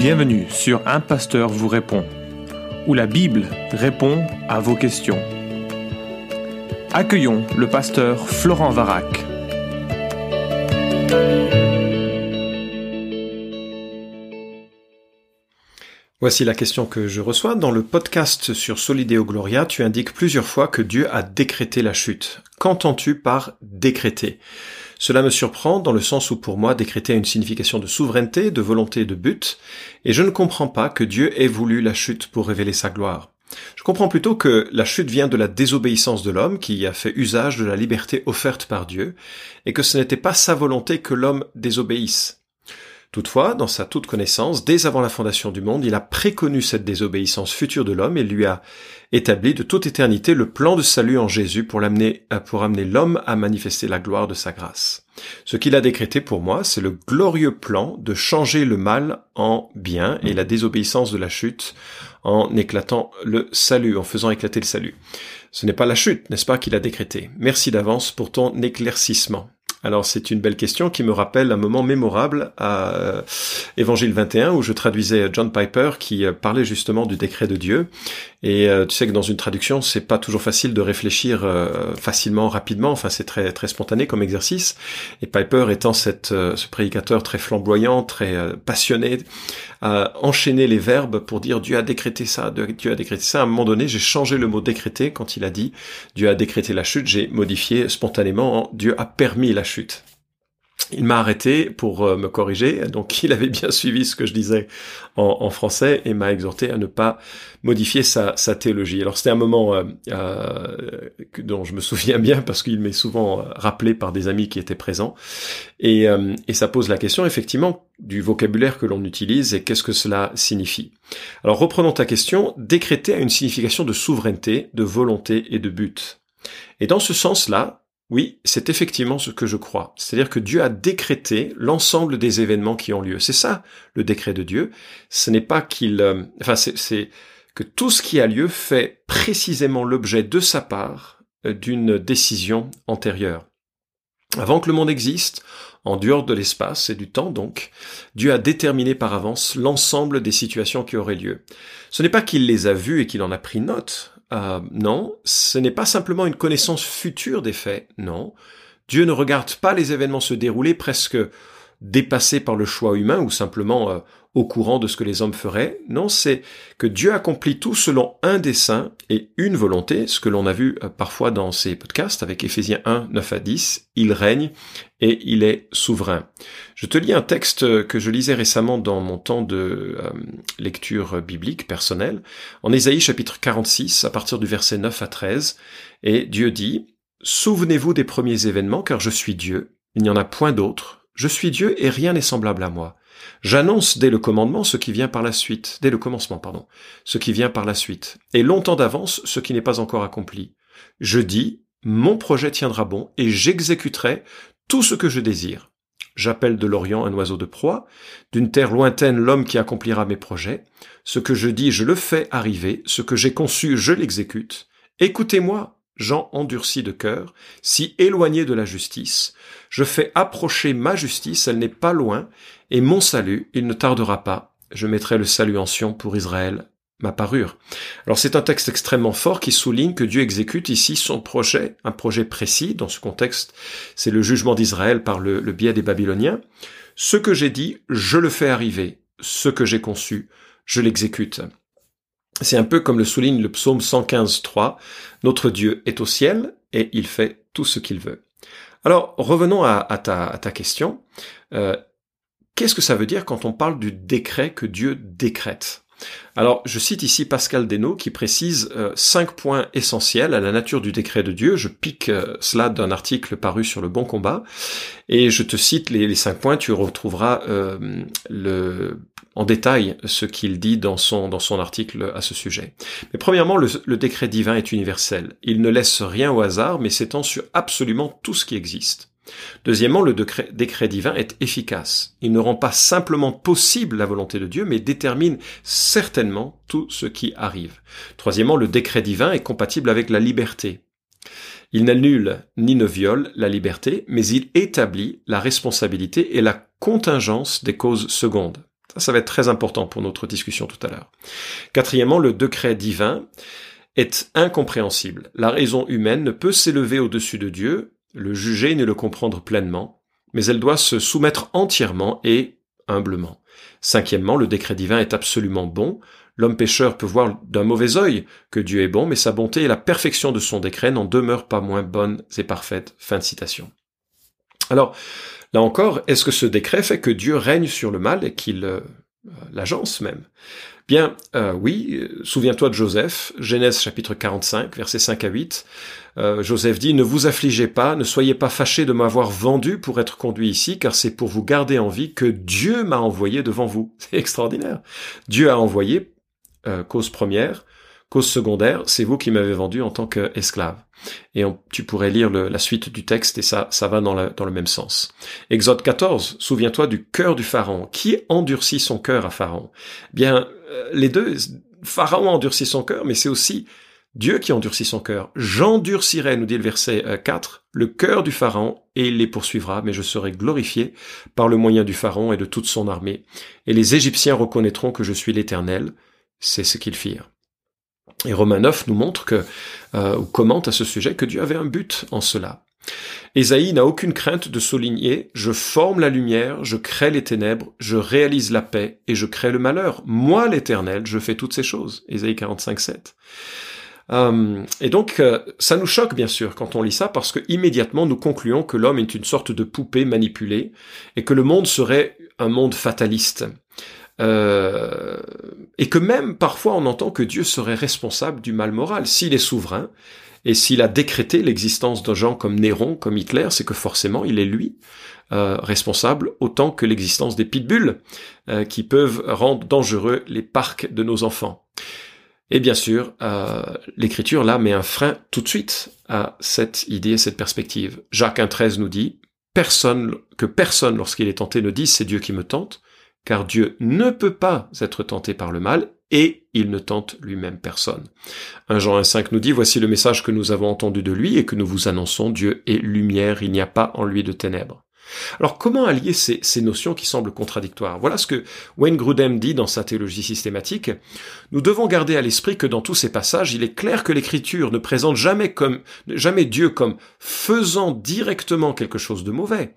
Bienvenue sur Un Pasteur vous répond, où la Bible répond à vos questions. Accueillons le pasteur Florent Varac. Voici la question que je reçois. Dans le podcast sur Solideo Gloria, tu indiques plusieurs fois que Dieu a décrété la chute. Qu'entends-tu par « décréter » ? Cela me surprend dans le sens où pour moi décréter a une signification de souveraineté, de volonté et de but, et je ne comprends pas que Dieu ait voulu la chute pour révéler sa gloire. Je comprends plutôt que la chute vient de la désobéissance de l'homme qui a fait usage de la liberté offerte par Dieu, et que ce n'était pas sa volonté que l'homme désobéisse. Toutefois, dans sa toute connaissance, dès avant la fondation du monde, il a préconnu cette désobéissance future de l'homme et lui a établi de toute éternité le plan de salut en Jésus pour amener l'homme à manifester la gloire de sa grâce. Ce qu'il a décrété pour moi, c'est le glorieux plan de changer le mal en bien et la désobéissance de la chute en éclatant le salut, en faisant éclater le salut. Ce n'est pas la chute, n'est-ce pas, qu'il a décrété. Merci d'avance pour ton éclaircissement. Alors c'est une belle question qui me rappelle un moment mémorable à Évangile 21 où je traduisais John Piper qui parlait justement du décret de Dieu. Et tu sais que dans une traduction, c'est pas toujours facile de réfléchir facilement, rapidement. Enfin, c'est très très spontané comme exercice. Et Piper étant ce prédicateur très flamboyant, très passionné, a enchaîné les verbes pour dire Dieu a décrété ça, Dieu a décrété ça. À un moment donné, j'ai changé le mot décréter quand il a dit Dieu a décrété la chute. J'ai modifié spontanément en Dieu a permis la chute. Il m'a arrêté pour me corriger, donc il avait bien suivi ce que je disais en français et m'a exhorté à ne pas modifier sa théologie. Alors c'était un moment dont je me souviens bien parce qu'il m'est souvent rappelé par des amis qui étaient présents et ça pose la question effectivement du vocabulaire que l'on utilise et qu'est-ce que cela signifie. Alors reprenons ta question, décréter a une signification de souveraineté, de volonté et de but. Et dans ce sens-là, oui, c'est effectivement ce que je crois. C'est-à-dire que Dieu a décrété l'ensemble des événements qui ont lieu. C'est ça, le décret de Dieu. Ce n'est pas c'est que tout ce qui a lieu fait précisément l'objet de sa part d'une décision antérieure. Avant que le monde existe, en dehors de l'espace et du temps donc, Dieu a déterminé par avance l'ensemble des situations qui auraient lieu. Ce n'est pas qu'il les a vues et qu'il en a pris note. Non, ce n'est pas simplement une connaissance future des faits, non. Dieu ne regarde pas les événements se dérouler presque dépassés par le choix humain ou simplement au courant de ce que les hommes feraient. Non, c'est que Dieu accomplit tout selon un dessein et une volonté, ce que l'on a vu parfois dans ces podcasts avec Éphésiens 1, 9 à 10. Il règne et il est souverain. Je te lis un texte que je lisais récemment dans mon temps de lecture biblique personnelle, en Ésaïe chapitre 46, à partir du verset 9 à 13, et Dieu dit « Souvenez-vous des premiers événements, car je suis Dieu, il n'y en a point d'autre. Je suis Dieu et rien n'est semblable à moi. J'annonce dès le commandement ce qui vient par la suite, dès le commencement, pardon, ce qui vient par la suite, et longtemps d'avance ce qui n'est pas encore accompli. Je dis, mon projet tiendra bon et j'exécuterai tout ce que je désire. J'appelle de l'Orient un oiseau de proie, d'une terre lointaine l'homme qui accomplira mes projets. Ce que je dis, je le fais arriver, ce que j'ai conçu, je l'exécute. Écoutez-moi, gens endurcis de cœur, si éloignés de la justice, je fais approcher ma justice, elle n'est pas loin, et mon salut, il ne tardera pas. Je mettrai le salut en Sion pour Israël, ma parure. » Alors c'est un texte extrêmement fort qui souligne que Dieu exécute ici son projet, un projet précis. Dans ce contexte, c'est le jugement d'Israël par le biais des Babyloniens. « Ce que j'ai dit, je le fais arriver. Ce que j'ai conçu, je l'exécute. » C'est un peu comme le souligne le psaume 115:3. « Notre Dieu est au ciel et il fait tout ce qu'il veut. » Alors, revenons à ta question. Qu'est-ce que ça veut dire quand on parle du décret que Dieu décrète ? Alors, je cite ici Pascal Denaud qui précise 5 points essentiels à la nature du décret de Dieu. Je pique cela d'un article paru sur le bon combat et je te cite les 5 points. Tu retrouveras en détail ce qu'il dit dans son article à ce sujet. Mais premièrement, le décret divin est universel. Il ne laisse rien au hasard, mais s'étend sur absolument tout ce qui existe. Deuxièmement, le décret divin est efficace. Il ne rend pas simplement possible la volonté de Dieu, mais détermine certainement tout ce qui arrive. Troisièmement, le décret divin est compatible avec la liberté. Il n'annule ni ne viole la liberté, mais il établit la responsabilité et la contingence des causes secondes. Ça va être très important pour notre discussion tout à l'heure. Quatrièmement, le décret divin est incompréhensible. La raison humaine ne peut s'élever au-dessus de Dieu, le juger ni le comprendre pleinement, mais elle doit se soumettre entièrement et humblement. Cinquièmement, le décret divin est absolument bon. L'homme pécheur peut voir d'un mauvais œil que Dieu est bon, mais sa bonté et la perfection de son décret n'en demeurent pas moins bonnes et parfaites. Fin de citation. Alors, là encore, est-ce que ce décret fait que Dieu règne sur le mal et qu'il l'agence même? Bien, oui, souviens-toi de Joseph, Genèse chapitre 45, versets 5 à 8. Joseph dit « Ne vous affligez pas, ne soyez pas fâchés de m'avoir vendu pour être conduit ici, car c'est pour vous garder en vie que Dieu m'a envoyé devant vous. » C'est extraordinaire. Dieu a envoyé, cause première, cause secondaire, c'est vous qui m'avez vendu en tant qu'esclave. Et tu pourrais lire la suite du texte et ça va dans le même sens. Exode 14, souviens-toi du cœur du Pharaon. Qui endurcit son cœur à Pharaon? Bien, les deux, Pharaon endurcit son cœur, mais c'est aussi Dieu qui endurcit son cœur. « J'endurcirai », nous dit le verset 4, « le cœur du Pharaon, et il les poursuivra, mais je serai glorifié par le moyen du Pharaon et de toute son armée. Et les Égyptiens reconnaîtront que je suis l'Éternel. » C'est ce qu'ils firent. Et Romains 9 nous montre que, ou commente à ce sujet, que Dieu avait un but en cela. Ésaïe n'a aucune crainte de souligner « Je forme la lumière, je crée les ténèbres, je réalise la paix et je crée le malheur. Moi, l'Éternel, je fais toutes ces choses. » Ésaïe 45, 7. Et donc, ça nous choque bien sûr quand on lit ça, parce que immédiatement nous concluons que l'homme est une sorte de poupée manipulée et que le monde serait un monde fataliste. Et que même parfois on entend que Dieu serait responsable du mal moral. S'il est souverain et s'il a décrété l'existence de gens comme Néron, comme Hitler, c'est que forcément il est lui responsable autant que l'existence des pitbulls qui peuvent rendre dangereux les parcs de nos enfants. Et bien sûr, l'Écriture là met un frein tout de suite à cette idée, à cette perspective. Jacques 1,13 nous dit que personne lorsqu'il est tenté ne dise c'est Dieu qui me tente, car Dieu ne peut pas être tenté par le mal, et il ne tente lui-même personne. 1 Jean 1,5 nous dit « Voici le message que nous avons entendu de lui et que nous vous annonçons, Dieu est lumière, il n'y a pas en lui de ténèbres. » Alors comment allier ces notions qui semblent contradictoires? Voilà ce que Wayne Grudem dit dans sa Théologie systématique. « Nous devons garder à l'esprit que dans tous ces passages, il est clair que l'Écriture ne présente jamais Dieu comme faisant directement quelque chose de mauvais,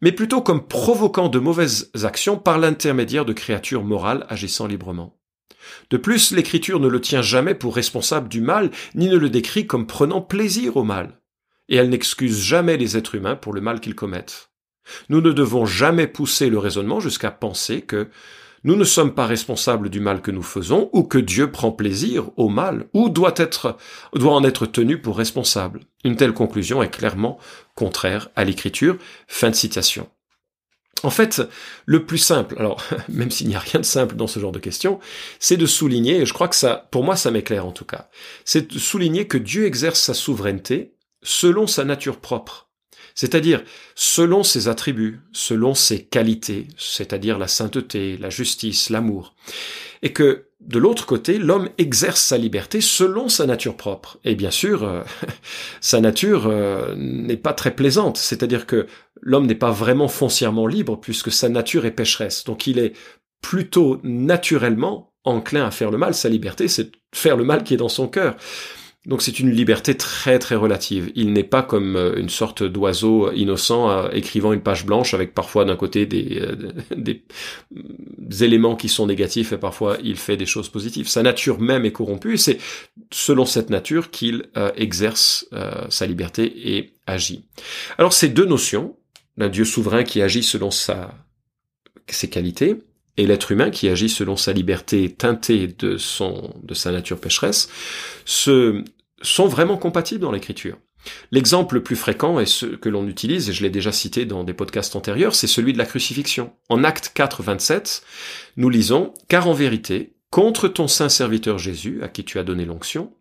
mais plutôt comme provoquant de mauvaises actions par l'intermédiaire de créatures morales agissant librement. De plus, l'Écriture ne le tient jamais pour responsable du mal, ni ne le décrit comme prenant plaisir au mal, et elle n'excuse jamais les êtres humains pour le mal qu'ils commettent. Nous ne devons jamais pousser le raisonnement jusqu'à penser que nous ne sommes pas responsables du mal que nous faisons, ou que Dieu prend plaisir au mal, ou doit en être tenu pour responsable. Une telle conclusion est clairement contraire à l'Écriture. » Fin de citation. En fait, le plus simple, alors même s'il n'y a rien de simple dans ce genre de question, c'est de souligner, et je crois que ça, pour moi ça m'éclaire en tout cas, c'est de souligner que Dieu exerce sa souveraineté selon sa nature propre, c'est-à-dire selon ses attributs, selon ses qualités, c'est-à-dire la sainteté, la justice, l'amour, et que de l'autre côté, l'homme exerce sa liberté selon sa nature propre. Et bien sûr, sa nature n'est pas très plaisante, c'est-à-dire que l'homme n'est pas vraiment foncièrement libre puisque sa nature est pécheresse. Donc il est plutôt naturellement enclin à faire le mal. Sa liberté, c'est faire le mal qui est dans son cœur. Donc c'est une liberté très très relative. Il n'est pas comme une sorte d'oiseau innocent écrivant une page blanche avec parfois d'un côté des éléments qui sont négatifs et parfois il fait des choses positives. Sa nature même est corrompue et c'est selon cette nature qu'il exerce sa liberté et agit. Alors ces deux notions, d'un Dieu souverain qui agit selon ses qualités, et l'être humain qui agit selon sa liberté teintée de sa nature pécheresse, sont vraiment compatibles dans l'Écriture. L'exemple le plus fréquent, et ce que l'on utilise, et je l'ai déjà cité dans des podcasts antérieurs, c'est celui de la crucifixion. En Actes 4, 27, nous lisons « Car en vérité, contre ton saint serviteur Jésus, à qui tu as donné l'onction,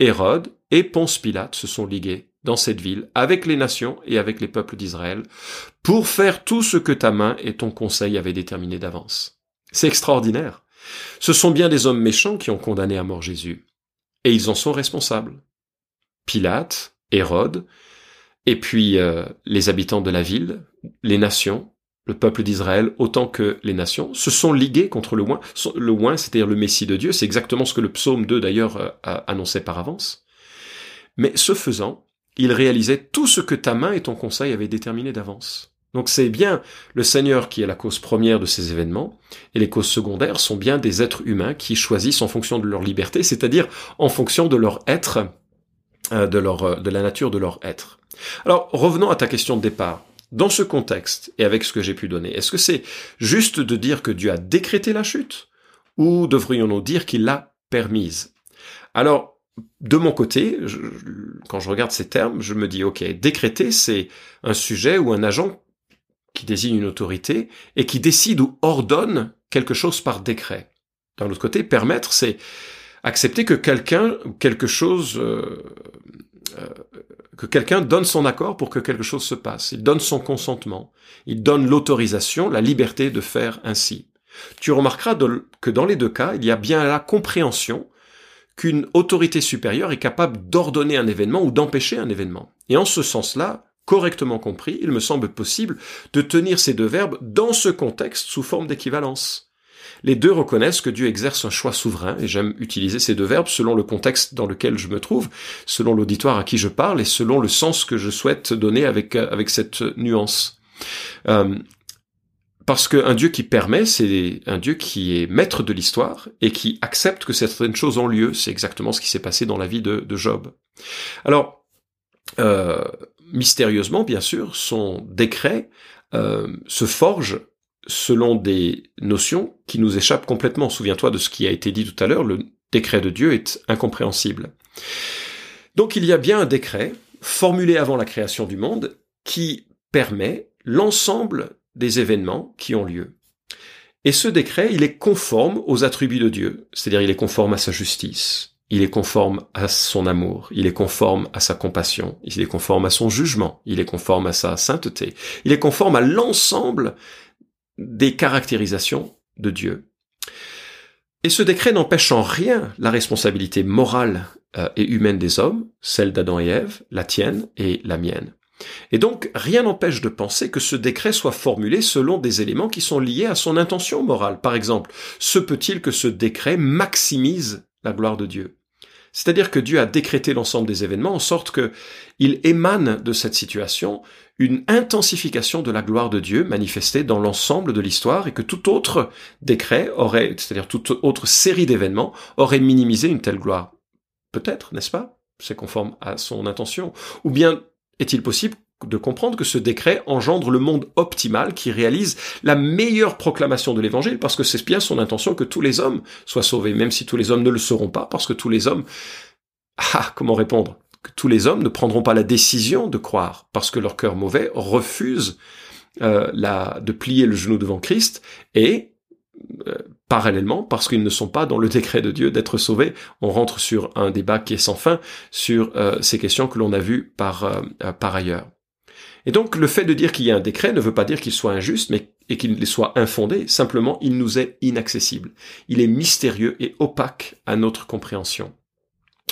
Hérode et Ponce Pilate se sont ligués dans cette ville, avec les nations et avec les peuples d'Israël, pour faire tout ce que ta main et ton conseil avaient déterminé d'avance. » C'est extraordinaire. Ce sont bien des hommes méchants qui ont condamné à mort Jésus, et ils en sont responsables. Pilate, Hérode, et puis les habitants de la ville, les nations le peuple d'Israël autant que les nations, se sont ligués contre le oint. Le oint, c'est-à-dire le Messie de Dieu, c'est exactement ce que le psaume 2 d'ailleurs annonçait par avance. Mais ce faisant, il réalisait tout ce que ta main et ton conseil avaient déterminé d'avance. Donc c'est bien le Seigneur qui est la cause première de ces événements, et les causes secondaires sont bien des êtres humains qui choisissent en fonction de leur liberté, c'est-à-dire en fonction de leur être, de la nature de leur être. Alors revenons à ta question de départ. Dans ce contexte, et avec ce que j'ai pu donner, est-ce que c'est juste de dire que Dieu a décrété la chute, ou devrions-nous dire qu'il l'a permise? Alors, de mon côté, quand je regarde ces termes, je me dis, ok, décréter, c'est un sujet ou un agent qui désigne une autorité et qui décide ou ordonne quelque chose par décret. D'un autre côté, permettre, c'est accepter que quelqu'un ou quelque chose, que quelqu'un donne son accord pour que quelque chose se passe. Il donne son consentement. Il donne l'autorisation, la liberté de faire ainsi. Tu remarqueras que dans les deux cas, il y a bien la compréhension qu'une autorité supérieure est capable d'ordonner un événement ou d'empêcher un événement. Et en ce sens-là, correctement compris, il me semble possible de tenir ces deux verbes dans ce contexte sous forme d'équivalence. Les deux reconnaissent que Dieu exerce un choix souverain, et j'aime utiliser ces deux verbes selon le contexte dans lequel je me trouve, selon l'auditoire à qui je parle, et selon le sens que je souhaite donner avec cette nuance. Parce qu'un Dieu qui permet, c'est un Dieu qui est maître de l'histoire et qui accepte que certaines choses ont lieu. C'est exactement ce qui s'est passé dans la vie de Job. Alors, mystérieusement, bien sûr, son décret se forge selon des notions qui nous échappent complètement. Souviens-toi de ce qui a été dit tout à l'heure, le décret de Dieu est incompréhensible. Donc il y a bien un décret, formulé avant la création du monde, qui permet l'ensemble des événements qui ont lieu. Et ce décret, il est conforme aux attributs de Dieu, c'est-à-dire il est conforme à sa justice, il est conforme à son amour, il est conforme à sa compassion, il est conforme à son jugement, il est conforme à sa sainteté, il est conforme à l'ensemble des caractérisations de Dieu. Et ce décret n'empêche en rien la responsabilité morale et humaine des hommes, celle d'Adam et Ève, la tienne et la mienne. Et donc, rien n'empêche de penser que ce décret soit formulé selon des éléments qui sont liés à son intention morale. Par exemple, se peut-il que ce décret maximise la gloire de Dieu? C'est-à-dire que Dieu a décrété l'ensemble des événements en sorte que il émane de cette situation une intensification de la gloire de Dieu manifestée dans l'ensemble de l'histoire et que tout autre décret aurait, c'est-à-dire toute autre série d'événements, aurait minimisé une telle gloire. Peut-être, n'est-ce pas? C'est conforme à son intention. Ou bien, est-il possible de comprendre que ce décret engendre le monde optimal qui réalise la meilleure proclamation de l'Évangile parce que c'est bien son intention que tous les hommes soient sauvés, même si tous les hommes ne le seront pas, parce que tous les hommes... Ah, comment répondre? Que tous les hommes ne prendront pas la décision de croire parce que leur cœur mauvais refuse de plier le genou devant Christ et... parallèlement, parce qu'ils ne sont pas dans le décret de Dieu d'être sauvés. On rentre sur un débat qui est sans fin sur ces questions que l'on a vues par ailleurs. Et donc, le fait de dire qu'il y a un décret ne veut pas dire qu'il soit injuste et qu'il soit infondé. Simplement, il nous est inaccessible. Il est mystérieux et opaque à notre compréhension.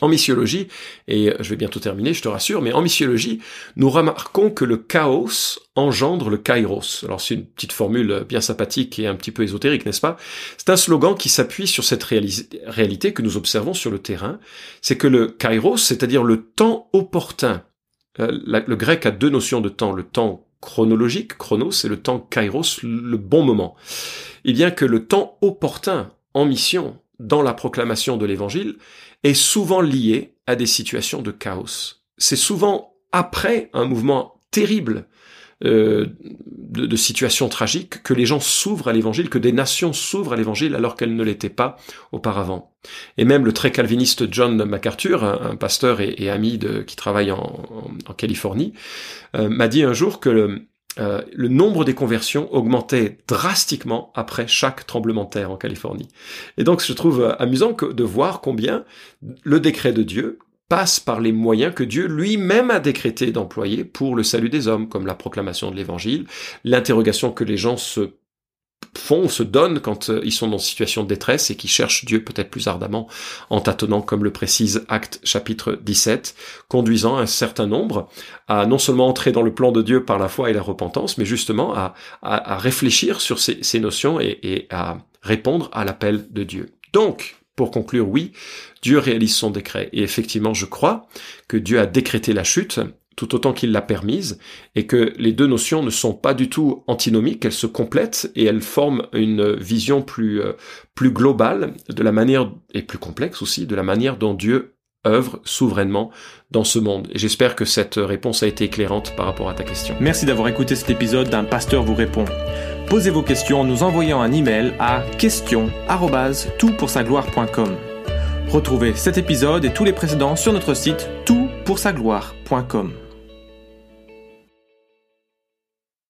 En missiologie, et je vais bientôt terminer, je te rassure, mais en missiologie, nous remarquons que le chaos engendre le kairos. Alors c'est une petite formule bien sympathique et un petit peu ésotérique, n'est-ce pas? C'est un slogan qui s'appuie sur cette réalité que nous observons sur le terrain. C'est que le kairos, c'est-à-dire le temps opportun. Le grec a deux notions de temps, le temps chronologique, chronos, et le temps kairos, le bon moment. Et bien que le temps opportun en mission, dans la proclamation de l'Évangile, est souvent lié à des situations de chaos. C'est souvent après un mouvement terrible de situations tragiques que les gens s'ouvrent à l'Évangile, que des nations s'ouvrent à l'Évangile alors qu'elles ne l'étaient pas auparavant. Et même le très calviniste John MacArthur, un pasteur et ami qui travaille en Californie, m'a dit un jour que le nombre des conversions augmentait drastiquement après chaque tremblement de terre en Californie. Et donc je trouve amusant de voir combien le décret de Dieu passe par les moyens que Dieu lui-même a décrété d'employer pour le salut des hommes, comme la proclamation de l'Évangile, l'interrogation que les gens se font, se donnent quand ils sont dans une situation de détresse et qui cherchent Dieu peut-être plus ardemment en tâtonnant, comme le précise Actes chapitre 17, conduisant un certain nombre à non seulement entrer dans le plan de Dieu par la foi et la repentance, mais justement à réfléchir sur ces notions et à répondre à l'appel de Dieu. Donc, pour conclure, oui, Dieu réalise son décret. Et effectivement, je crois que Dieu a décrété la chute, tout autant qu'il l'a permise, et que les deux notions ne sont pas du tout antinomiques, elles se complètent et elles forment une vision plus globale de la manière, et plus complexe aussi, de la manière dont Dieu œuvre souverainement dans ce monde. Et j'espère que cette réponse a été éclairante par rapport à ta question. Merci d'avoir écouté cet épisode d'Un Pasteur vous répond. Posez vos questions en nous envoyant un email à question@toutpoursagloire.com. Retrouvez cet épisode et tous les précédents sur notre site toutpoursagloire.com.